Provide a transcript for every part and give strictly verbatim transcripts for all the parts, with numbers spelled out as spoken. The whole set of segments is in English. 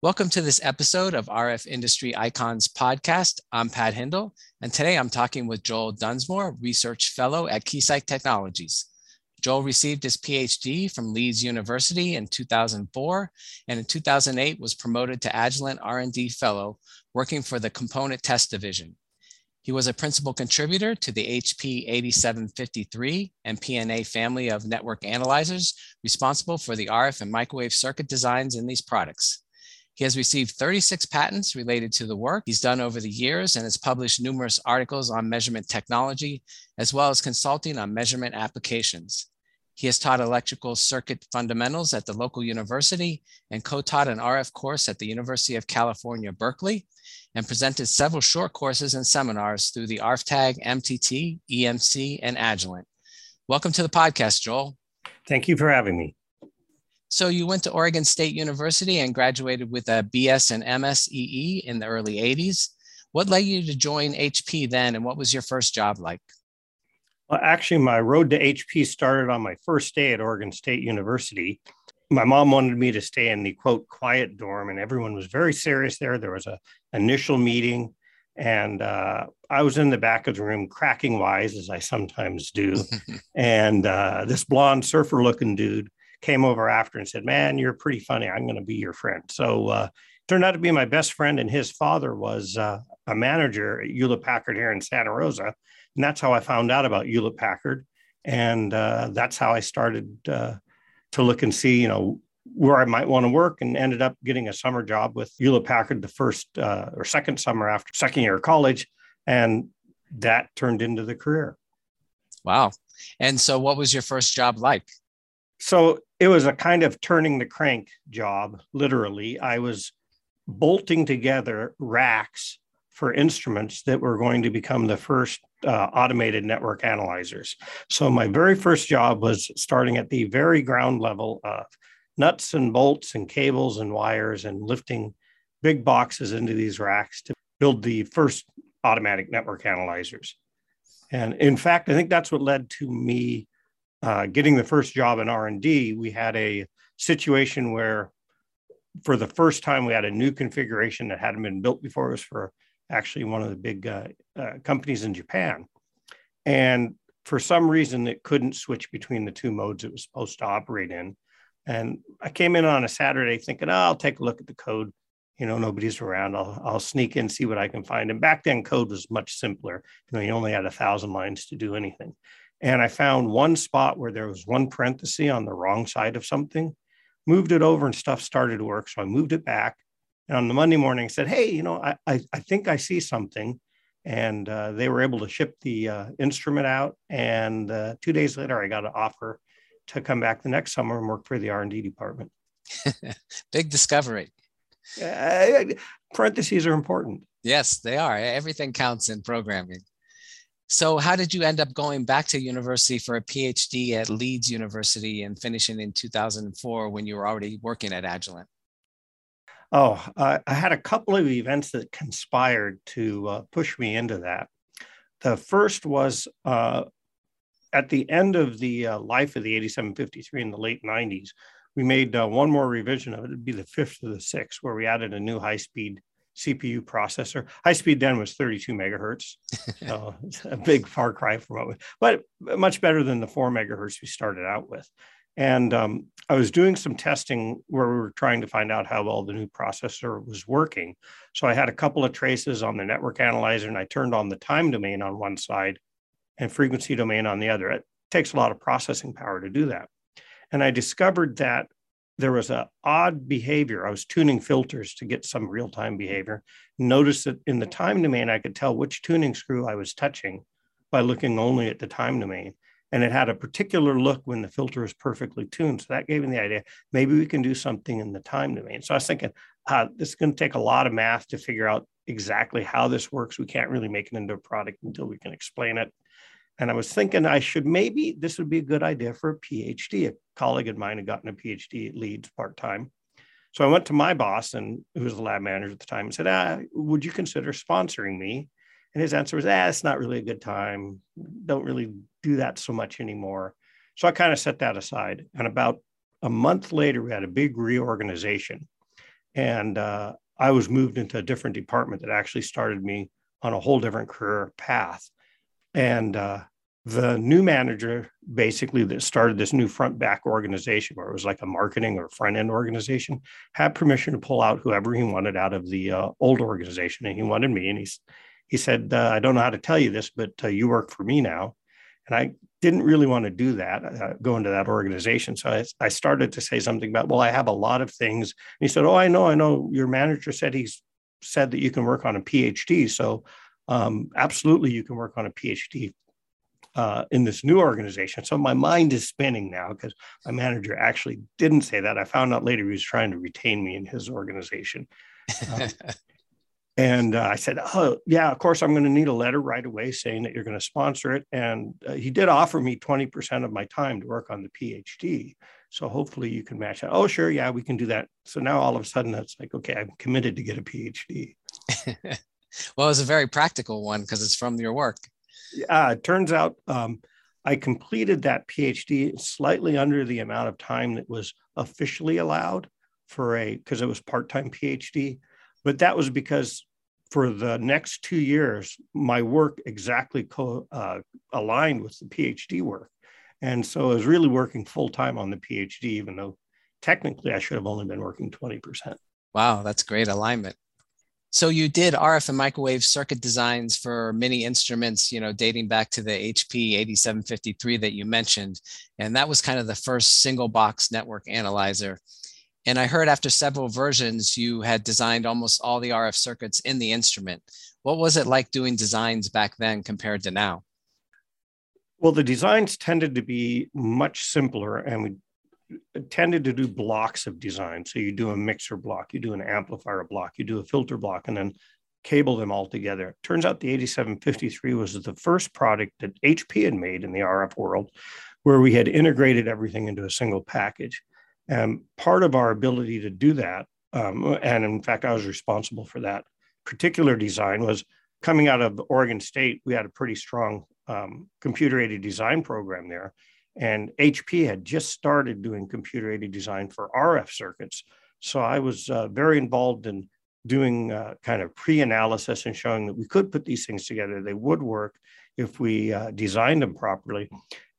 Welcome to this episode of R F Industry Icons podcast. I'm Pat Hindle, and today I'm talking with Joel Dunsmore, Research Fellow at Keysight Technologies. Joel received his P H D from Leeds University in two thousand four, and in two thousand eight was promoted to Agilent R and D Fellow, working for the Component Test Division. He was a principal contributor to the H P eighty-seven fifty-three and P N A family of network analyzers responsible for the R F and microwave circuit designs in these products. He has received thirty-six patents related to the work he's done over the years and has published numerous articles on measurement technology, as well as consulting on measurement applications. He has taught electrical circuit fundamentals at the local university and co-taught an R F course at the University of California, Berkeley, and presented several short courses and seminars through the ARFTag, M T T, E M C, and Agilent. Welcome to the podcast, Joel. Thank you for having me. So you went to Oregon State University and graduated with a B S and M S E E in the early eighties. What led you to join H P then, and what was your first job like? Well, actually, my road to H P started on my first day at Oregon State University. My mom wanted me to stay in the, quote, quiet dorm, and everyone was very serious there. There was an initial meeting, and uh, I was in the back of the room cracking wise, as I sometimes do, and uh, this blonde surfer-looking dude came over after and said, "Man, you're pretty funny. I'm going to be your friend." So uh, turned out to be my best friend, and his father was uh, a manager at Hewlett Packard here in Santa Rosa. And that's how I found out about Hewlett Packard. And uh, that's how I started uh, to look and see, you know, where I might want to work, and ended up getting a summer job with Hewlett Packard the first uh, or second summer after second year of college. And that turned into the career. Wow. And so what was your first job like? So it was a kind of turning the crank job, literally. I was bolting together racks for instruments that were going to become the first uh, automated network analyzers. So my very first job was starting at the very ground level of nuts and bolts and cables and wires, and lifting big boxes into these racks to build the first automatic network analyzers. And in fact, I think that's what led to me Uh, getting the first job in R and D. We had a situation where, for the first time, we had a new configuration that hadn't been built before. It was for actually one of the big uh, uh, companies in Japan. And for some reason, it couldn't switch between the two modes it was supposed to operate in. And I came in on a Saturday thinking, oh, I'll take a look at the code. You know, nobody's around. I'll, I'll sneak in, see what I can find. And back then, code was much simpler. You know, you only had a thousand lines to do anything. And I found one spot where there was one parenthesis on the wrong side of something, moved it over, and stuff started to work. So I moved it back. And on the Monday morning, I said, hey, you know, I, I, I think I see something. And uh, they were able to ship the uh, instrument out. And uh, two days later, I got an offer to come back the next summer and work for the R and D department. Big discovery. Uh, parentheses are important. Yes, they are. Everything counts in programming. So how did you end up going back to university for a P H D at Leeds University and finishing in two thousand four when you were already working at Agilent? Oh, uh, I had a couple of events that conspired to uh, push me into that. The first was uh, at the end of the uh, life of the eighty-seven fifty-three in the late nineties, we made uh, one more revision of it. It'd be the fifth of the sixth, where we added a new high-speed C P U processor. High speed then was thirty-two megahertz. So it's a big far cry from what was, but much better than the four megahertz we started out with. And um, I was doing some testing where we were trying to find out how well the new processor was working. So I had a couple of traces on the network analyzer, and I turned on the time domain on one side and frequency domain on the other. It takes a lot of processing power to do that. And I discovered that there was an odd behavior. I was tuning filters to get some real-time behavior. Noticed that in the time domain, I could tell which tuning screw I was touching by looking only at the time domain. And it had a particular look when the filter was perfectly tuned. So that gave me the idea, maybe we can do something in the time domain. So I was thinking, uh, this is going to take a lot of math to figure out exactly how this works. We can't really make it into a product until we can explain it. And I was thinking I should maybe, this would be a good idea for a P H D. A colleague of mine had gotten a P H D at Leeds part-time. So I went to my boss, and who was the lab manager at the time, and said, ah, would you consider sponsoring me? And his answer was, ah, it's not really a good time. Don't really do that so much anymore. So I kind of set that aside. And about a month later, we had a big reorganization. And uh, I was moved into a different department that actually started me on a whole different career path. And uh, the new manager basically that started this new front back organization, where it was like a marketing or front end organization, had permission to pull out whoever he wanted out of the uh, old organization. And he wanted me. And he, he said, uh, I don't know how to tell you this, but uh, you work for me now. And I didn't really want to do that, uh, go into that organization. So I, I started to say something about, well, I have a lot of things. And he said, oh, I know, I know. Your manager said he's said that you can work on a PhD. So um, absolutely, you can work on a PhD uh, in this new organization. So my mind is spinning now because my manager actually didn't say that. I found out later he was trying to retain me in his organization. Um, And uh, I said, oh, yeah, of course, I'm going to need a letter right away saying that you're going to sponsor it. And uh, he did offer me twenty percent of my time to work on the PhD. So hopefully you can match that. Oh, sure. Yeah, we can do that. So now all of a sudden that's like, OK, I'm committed to get a PhD. Well, it's a very practical one because it's from your work. Uh, it turns out um, I completed that PhD slightly under the amount of time that was officially allowed for a because it was part-time PhD. But that was because for the next two years, my work exactly co uh, aligned with the PhD work. And so I was really working full time on the PhD, even though technically I should have only been working twenty percent. Wow, that's great alignment. So you did R F and microwave circuit designs for many instruments, you know, dating back to the H P eighty-seven fifty-three that you mentioned. And that was kind of the first single box network analyzer. And I heard after several versions, you had designed almost all the R F circuits in the instrument. What was it like doing designs back then compared to now? Well, the designs tended to be much simpler, and we tended to do blocks of design. So you do a mixer block, you do an amplifier block, you do a filter block, and then cable them all together. Turns out the eighty-seven fifty-three was the first product that H P had made in the R F world, where we had integrated everything into a single package. And part of our ability to do that, um, and in fact, I was responsible for that particular design, was coming out of Oregon State. We had a pretty strong um, computer-aided design program there. And H P had just started doing computer-aided design for R F circuits. So I was uh, very involved in doing uh, kind of pre-analysis and showing that we could put these things together. They would work if we uh, designed them properly.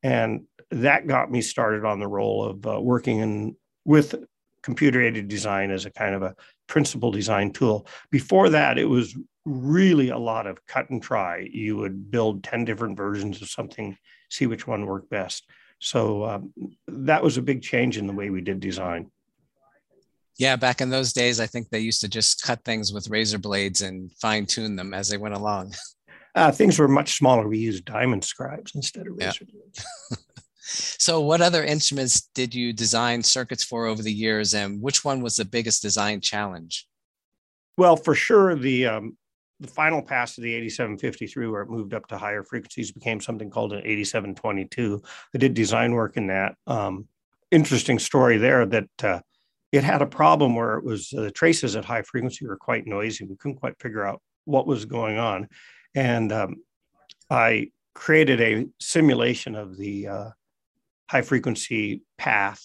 And that got me started on the role of uh, working in with computer-aided design as a kind of a principal design tool. Before that, it was really a lot of cut and try. You would build ten different versions of something, see which one worked best. So um, that was a big change in the way we did design. Yeah, back in those days, I think they used to just cut things with razor blades and fine-tune them as they went along. Uh, things were much smaller. We used diamond scribes instead of razor blades. Yeah. So what other instruments did you design circuits for over the years, and which one was the biggest design challenge? Well, for sure, the um, the final pass of the eighty-seven fifty-three, where it moved up to higher frequencies, became something called an eighty-seven twenty-two. I did design work in that. Um, interesting story there that uh, it had a problem where it was uh, the traces at high frequency were quite noisy. We couldn't quite figure out what was going on. And um, I created a simulation of the uh, high frequency path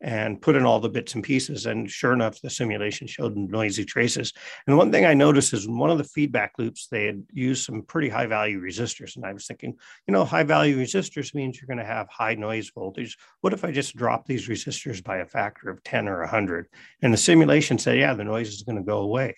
and put in all the bits and pieces. And sure enough, the simulation showed noisy traces. And one thing I noticed is in one of the feedback loops, they had used some pretty high value resistors. And I was thinking, you know, high value resistors means you're going to have high noise voltage. What if I just drop these resistors by a factor of ten or one hundred? And the simulation said, yeah, the noise is going to go away.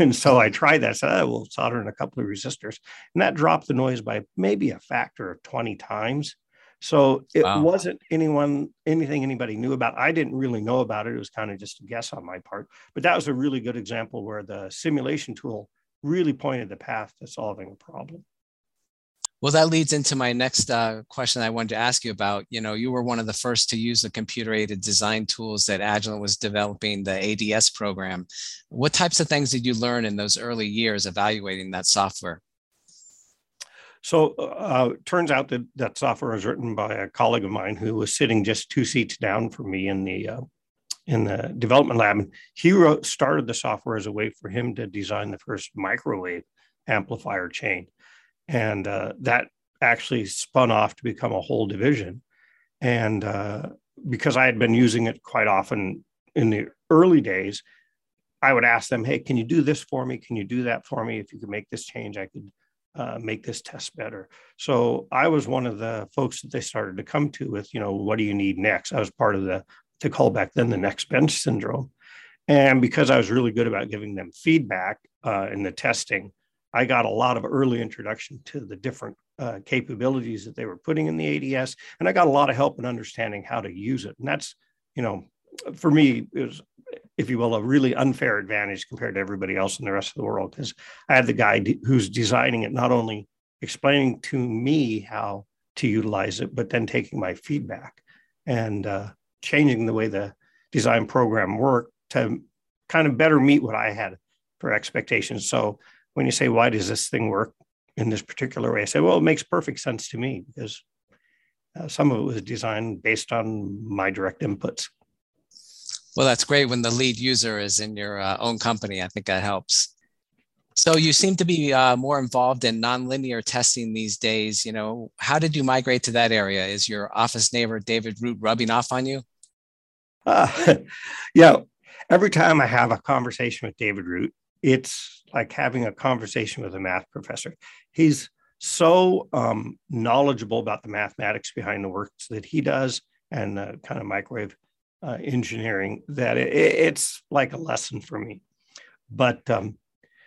And so I tried that. I said, oh, we'll solder in a couple of resistors. And that dropped the noise by maybe a factor of twenty times. So it wow. wasn't anyone, anything anybody knew about. I didn't really know about it. It was kind of just a guess on my part. But that was a really good example where the simulation tool really pointed the path to solving a problem. Well, that leads into my next uh, question I wanted to ask you about. You know, you were one of the first to use the computer-aided design tools that Agilent was developing, the A D S program. What types of things did you learn in those early years evaluating that software? So uh, it turns out that that software was written by a colleague of mine who was sitting just two seats down from me in the uh, in the development lab. And he wrote, started the software as a way for him to design the first microwave amplifier chain. And uh, that actually spun off to become a whole division. And uh, because I had been using it quite often in the early days, I would ask them, hey, can you do this for me? Can you do that for me? If you could make this change, I could uh, make this test better. So I was one of the folks that they started to come to with, you know, what do you need next? I was part of the, to call back then, the next bench syndrome. And because I was really good about giving them feedback uh, in the testing, I got a lot of early introduction to the different uh, capabilities that they were putting in the A D S. And I got a lot of help in understanding how to use it. And that's, you know, for me, it was, if you will, a really unfair advantage compared to everybody else in the rest of the world, because I had the guy who's designing it not only explaining to me how to utilize it, but then taking my feedback and uh, changing the way the design program worked to kind of better meet what I had for expectations. So when you say, why does this thing work in this particular way? I say, well, it makes perfect sense to me because uh, some of it was designed based on my direct inputs. Well, that's great when the lead user is in your uh, own company. I think that helps. So you seem to be uh, more involved in nonlinear testing these days. You know, how did you migrate to that area? Is your office neighbor, David Root, rubbing off on you? Uh, yeah. Every time I have a conversation with David Root, it's like having a conversation with a math professor. He's so um, knowledgeable about the mathematics behind the work that he does and uh, kind of microwave Uh, engineering that it, it's like a lesson for me. But um,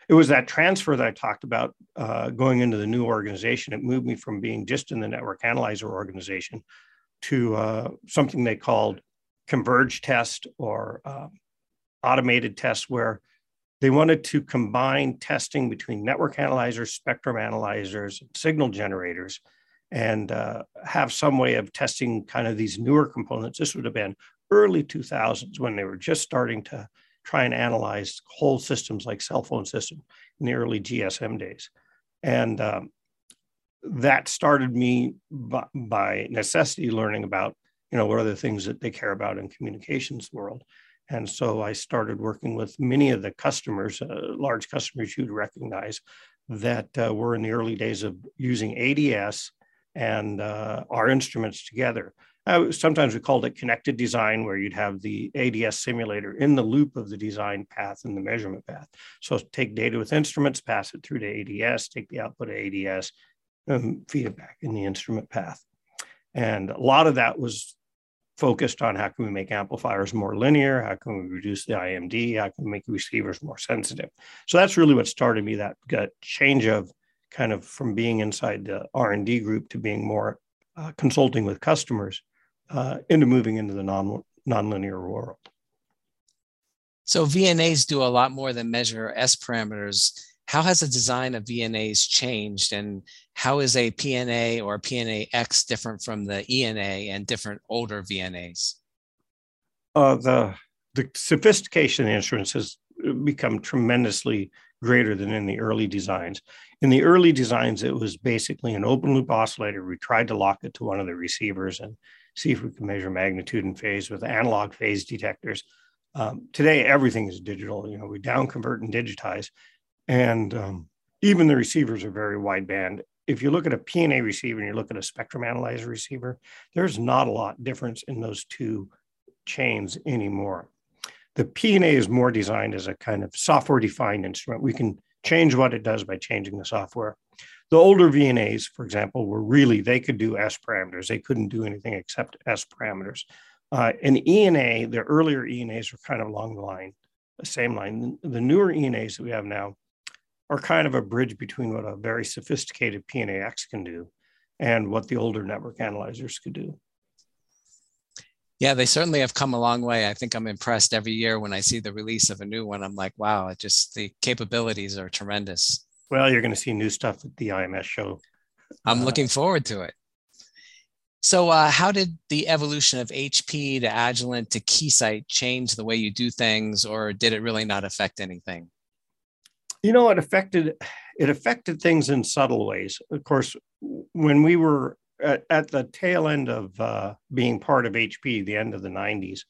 it was that transfer that I talked about uh, going into the new organization. It moved me from being just in the network analyzer organization to uh, something they called converged test or uh, automated tests, where they wanted to combine testing between network analyzers, spectrum analyzers, and signal generators, and uh, have some way of testing kind of these newer components. This would have been early two thousands when they were just starting to try and analyze whole systems like cell phone system in the early G S M days. And um, that started me by, by necessity learning about, you know, what are the things that they care about in communications world. And so I started working with many of the customers, uh, large customers you'd recognize that uh, were in the early days of using A D S and uh, our instruments together. Uh, sometimes we called it connected design, where you'd have the A D S simulator in the loop of the design path and the measurement path. So take data with instruments, pass it through to A D S, take the output of A D S, um, feed it back in the instrument path. And a lot of that was focused on how can we make amplifiers more linear? How can we reduce the I M D? How can we make receivers more sensitive? So that's really what started me, that, that change of kind of from being inside the R and D group to being more uh, consulting with customers. Uh, into moving into the non, nonlinear world. So V N As do a lot more than measure S parameters. How has the design of V N As changed, and how is a P N A or P N A X different from the E N A and different older V N As? Uh, the, the sophistication of the instruments has become tremendously greater than in the early designs. In the early designs, it was basically an open loop oscillator. We tried to lock it to one of the receivers and see if we can measure magnitude and phase with analog phase detectors. Um, today, everything is digital. You know, we down convert and digitize, and um, even the receivers are very wideband. If you look at a P N A receiver and you look at a spectrum analyzer receiver, there's not a lot difference in those two chains anymore. The P N A is more designed as a kind of software-defined instrument. We can change what it does by changing the software. The older V N As, for example, were really, they could do S parameters. They couldn't do anything except S parameters. Uh, and E N A, the earlier E N As were kind of along the line, the same line. The newer E N As that we have now are kind of a bridge between what a very sophisticated P N A X can do and what the older network analyzers could do. Yeah, they certainly have come a long way. I think I'm impressed every year when I see the release of a new one. I'm like, wow, it just, the capabilities are tremendous. Well, you're going to see new stuff at the I M S show. I'm looking forward to it. So uh, how did the evolution of H P to Agilent to Keysight change the way you do things, or did it really not affect anything? You know, it affected, it affected things in subtle ways. Of course, when we were at, at the tail end of uh, being part of H P, the end of the nineties,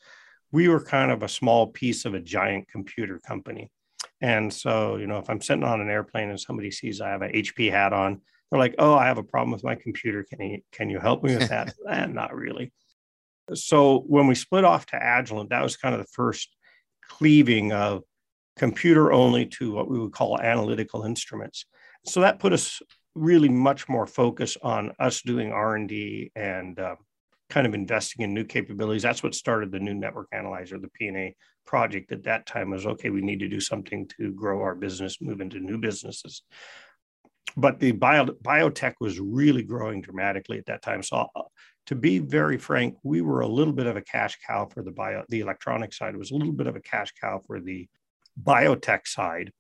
we were kind of a small piece of a giant computer company. And so, you know, if I'm sitting on an airplane and somebody sees I have an H P hat on, they're like, oh, I have a problem with my computer. Can you, can you help me with that? eh, not really. So when we split off to Agilent, that was kind of the first cleaving of computer only to what we would call analytical instruments. So that put us really much more focus on us doing R and D and uh, kind of investing in new capabilities. That's what started the new network analyzer, the P N A project at that time was, okay, we need to do something to grow our business, move into new businesses. But the bio, biotech was really growing dramatically at that time. So uh, to be very frank, we were a little bit of a cash cow for the bio, the electronic side was a little bit of a cash cow for the biotech side.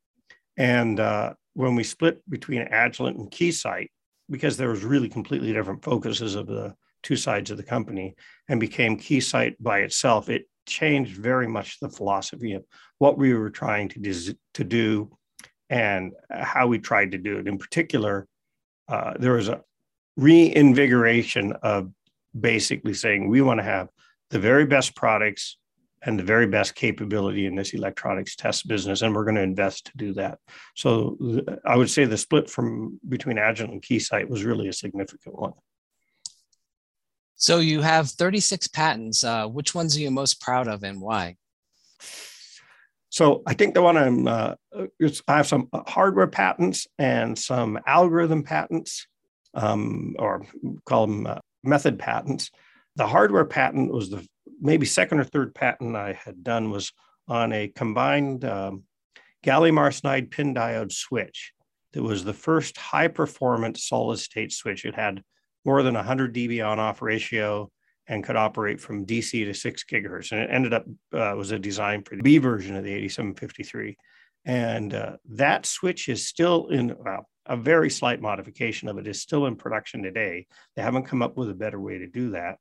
And uh, when we split between Agilent and Keysight, because there was really completely different focuses of the two sides of the company and became Keysight by itself, it changed very much the philosophy of what we were trying to, to do and how we tried to do it. In particular, uh, there was a reinvigoration of basically saying, we want to have the very best products and the very best capability in this electronics test business, and we're going to invest to do that. So I would say the split from between Agilent and Keysight was really a significant one. So you have thirty-six patents. Uh, which ones are you most proud of and why? So I think the one I'm, uh, I have some hardware patents and some algorithm patents, um, or call them uh, method patents. The hardware patent was the maybe second or third patent I had done was on a combined um, gallium arsenide pin diode switch. That was the first high performance solid state switch. It had more than one hundred D B on off ratio and could operate from D C to six gigahertz. And it ended up uh, was a design for the B version of the eighty-seven fifty-three. And uh, that switch is still in, well, a very slight modification of it is still in production today. They haven't come up with a better way to do that.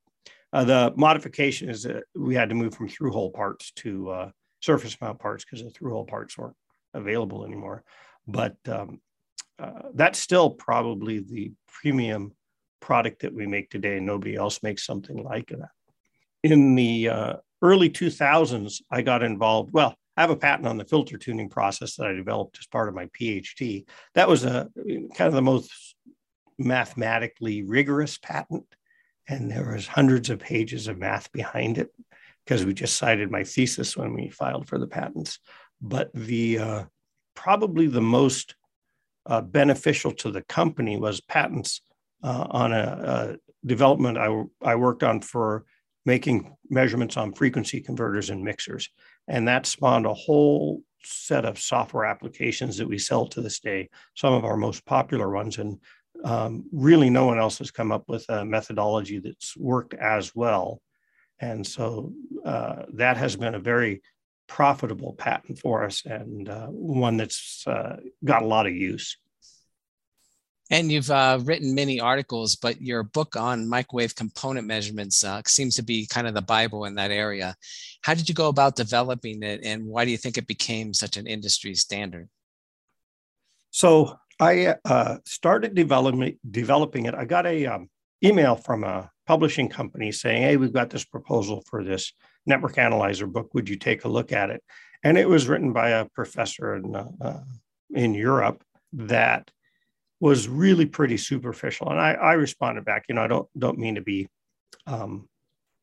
Uh, the modification is that we had to move from through-hole parts to uh, surface mount parts because the through-hole parts weren't available anymore. But um, uh, that's still probably the premium product that we make today. Nobody else makes something like that. In the uh, early two thousands, I got involved. Well, I have a patent on the filter tuning process that I developed as part of my PhD. That was a kind of the most mathematically rigorous patent. And there was hundreds of pages of math behind it because we just cited my thesis when we filed for the patents. But the uh, probably the most uh, beneficial to the company was patents uh, on a, a development I, I worked on for making measurements on frequency converters and mixers. And that spawned a whole set of software applications that we sell to this day, some of our most popular ones. And Um, really no one else has come up with a methodology that's worked as well. And so uh, that has been a very profitable patent for us and uh, one that's uh, got a lot of use. And you've uh, written many articles, but your book on microwave component measurements uh, seems to be kind of the Bible in that area. How did you go about developing it and why do you think it became such an industry standard? So I uh, started developing, developing it. I got an um, email from a publishing company saying, hey, we've got this proposal for this network analyzer book. Would you take a look at it? And it was written by a professor in, uh, in Europe that was really pretty superficial. And I, I responded back, you know, I don't, don't mean to be um,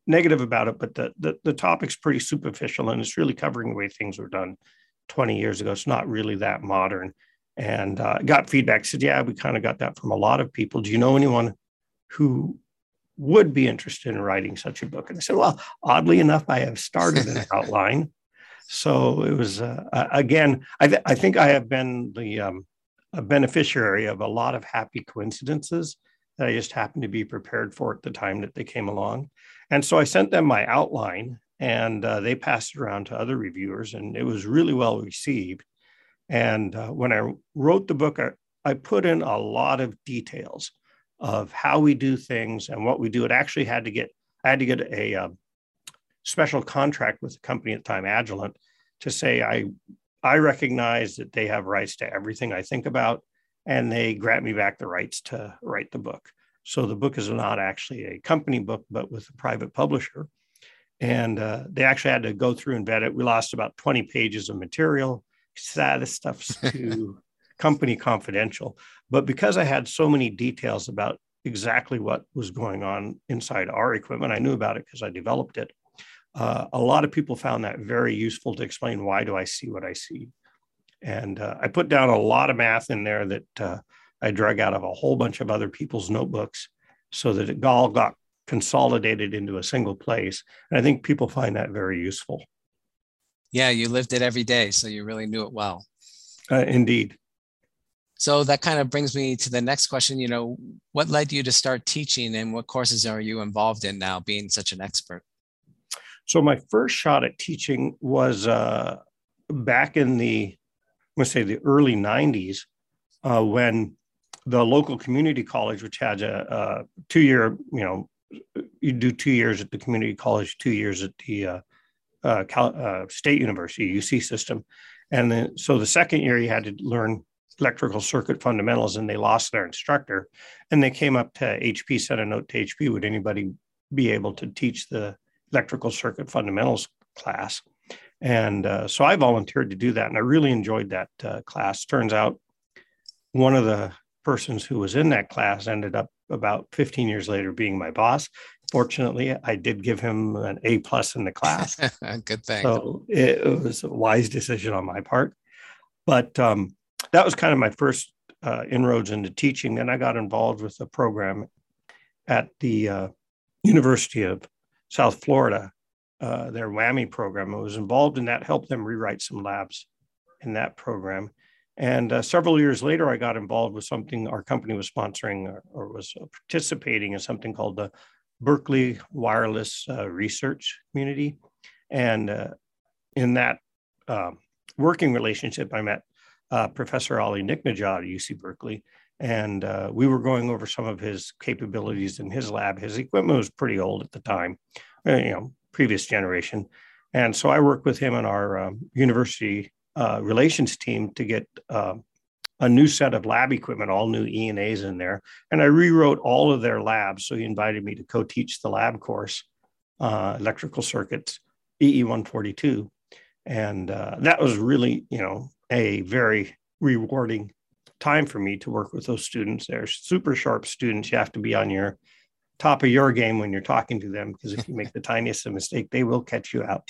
negative about it, but the, the, the topic's pretty superficial and it's really covering the way things were done twenty years ago. It's not really that modern. And uh, got feedback, said, yeah, we kind of got that from a lot of people. Do you know anyone who would be interested in writing such a book? And I said, well, oddly enough, I have started an outline. So it was, uh, again, I, th I think I have been the um, a beneficiary of a lot of happy coincidences that I just happened to be prepared for at the time that they came along. And so I sent them my outline and uh, they passed it around to other reviewers and it was really well received. And uh, when I wrote the book, I, I put in a lot of details of how we do things and what we do. It actually had to get, I had to get a uh, special contract with the company at the time, Agilent, to say, I, I recognize that they have rights to everything I think about, and they grant me back the rights to write the book. So the book is not actually a company book, but with a private publisher. And uh, they actually had to go through and vet it. We lost about twenty pages of material. This stuff's too company confidential. But because I had so many details about exactly what was going on inside our equipment, I knew about it because I developed it. Uh, a lot of people found that very useful to explain why do I see what I see. And uh, I put down a lot of math in there that uh, I drug out of a whole bunch of other people's notebooks so that it all got consolidated into a single place. And I think people find that very useful. Yeah, you lived it every day, so you really knew it well. Uh, indeed. So that kind of brings me to the next question. You know, what led you to start teaching, and what courses are you involved in now, being such an expert? So my first shot at teaching was uh, back in the, I'm going to say the early nineties, uh, when the local community college, which had a, a two-year, you know, you do two years at the community college, two years at the uh, uh, Cal, uh, state university, U C system. And then, so the second year you had to learn electrical circuit fundamentals, and they lost their instructor, and they came up to H P, sent a note to H P, would anybody be able to teach the electrical circuit fundamentals class? And uh, so I volunteered to do that, and I really enjoyed that uh, class. Turns out one of the persons who was in that class ended up about fifteen years later being my boss. Fortunately, I did give him an A plus in the class. Good thing. So it was a wise decision on my part. But um, that was kind of my first uh, inroads into teaching. Then I got involved with a program at the uh, University of South Florida, uh, their WAMI program. I was involved in that, helped them rewrite some labs in that program. And uh, several years later, I got involved with something our company was sponsoring, or, or was participating in, something called the Berkeley Wireless uh, Research Community. And uh, in that uh, working relationship, I met uh, Professor Ali Niknejad at U C Berkeley. And uh, we were going over some of his capabilities in his lab. His equipment was pretty old at the time, you know, previous generation. And so I worked with him and our um, university uh, relations team to get uh, a new set of lab equipment, all new E N As in there. And I rewrote all of their labs. So he invited me to co-teach the lab course, uh, electrical circuits, E E one forty-two. And uh, that was really, you know, a very rewarding time for me to work with those students. They're super sharp students. You have to be on your top of your game when you're talking to them, because if you make the tiniest mistake, they will catch you out.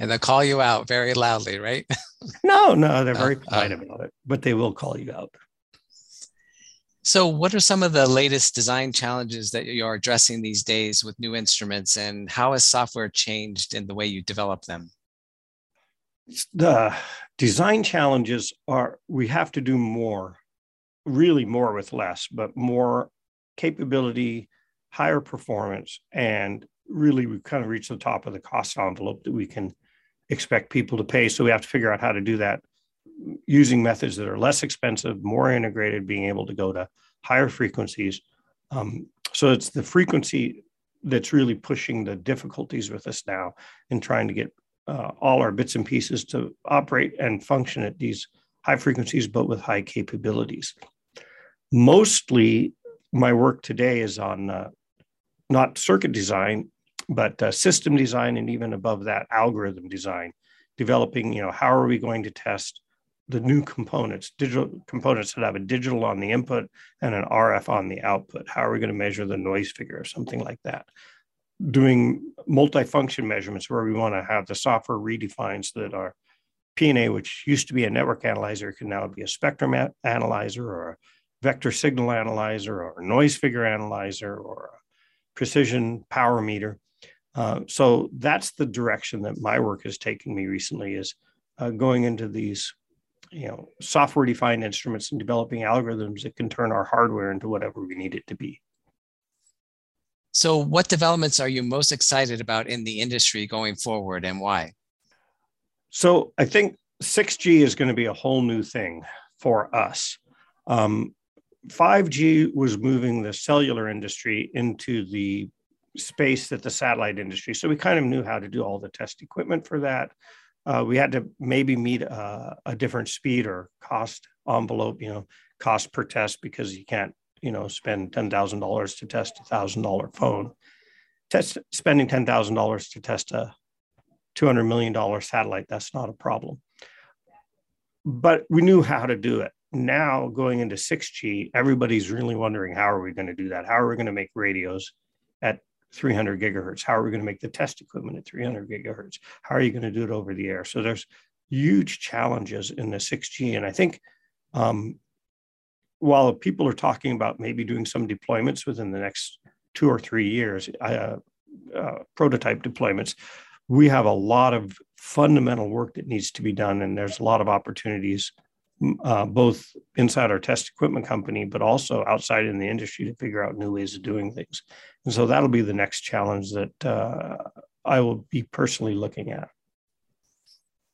And they'll call you out very loudly, right? No, no, they're very polite um, about it, but they will call you out. So what are some of the latest design challenges that you're addressing these days with new instruments, and how has software changed in the way you develop them? The design challenges are, we have to do more, really more with less, but more capability, higher performance, and really we kind of reach the top of the cost envelope that we can expect people to pay. So we have to figure out how to do that using methods that are less expensive, more integrated, being able to go to higher frequencies. Um, so it's the frequency that's really pushing the difficulties with us now in trying to get Uh, all our bits and pieces to operate and function at these high frequencies, but with high capabilities. Mostly my work today is on uh, not circuit design, but uh, system design, and even above that, algorithm design, developing, you know, how are we going to test the new components, digital components that have a digital on the input and an R F on the output? How are we going to measure the noise figure or something like that? Doing multifunction measurements where we want to have the software redefined so that our P N A, which used to be a network analyzer, can now be a spectrum analyzer or a vector signal analyzer or a noise figure analyzer or a precision power meter. Uh, so that's the direction that my work has taken me recently, is uh, going into these, you know, software-defined instruments and developing algorithms that can turn our hardware into whatever we need it to be. So what developments are you most excited about in the industry going forward, and why? So I think six G is going to be a whole new thing for us. Um, five G was moving the cellular industry into the space that the satellite industry. So we kind of knew how to do all the test equipment for that. Uh, we had to maybe meet a, a different speed or cost envelope, you know, cost per test, because you can't, you know, spend ten thousand dollars to test a one thousand dollar phone. Test, spending ten thousand dollars to test a two hundred million dollar satellite, that's not a problem. But we knew how to do it. Now, going into six G, everybody's really wondering, how are we going to do that? How are we going to make radios at three hundred gigahertz? How are we going to make the test equipment at three hundred gigahertz? How are you going to do it over the air? So there's huge challenges in the six G. And I think um, while people are talking about maybe doing some deployments within the next two or three years, uh, uh, prototype deployments, we have a lot of fundamental work that needs to be done. And there's a lot of opportunities, uh, both inside our test equipment company, but also outside in the industry to figure out new ways of doing things. And so that'll be the next challenge that uh, I will be personally looking at.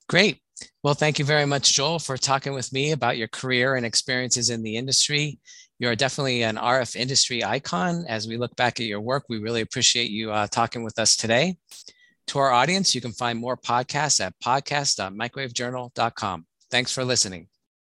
Great. Well, thank you very much, Joel, for talking with me about your career and experiences in the industry. You're definitely an R F industry icon. As we look back at your work, we really appreciate you uh, talking with us today. To our audience, you can find more podcasts at podcast dot microwave journal dot com. Thanks for listening.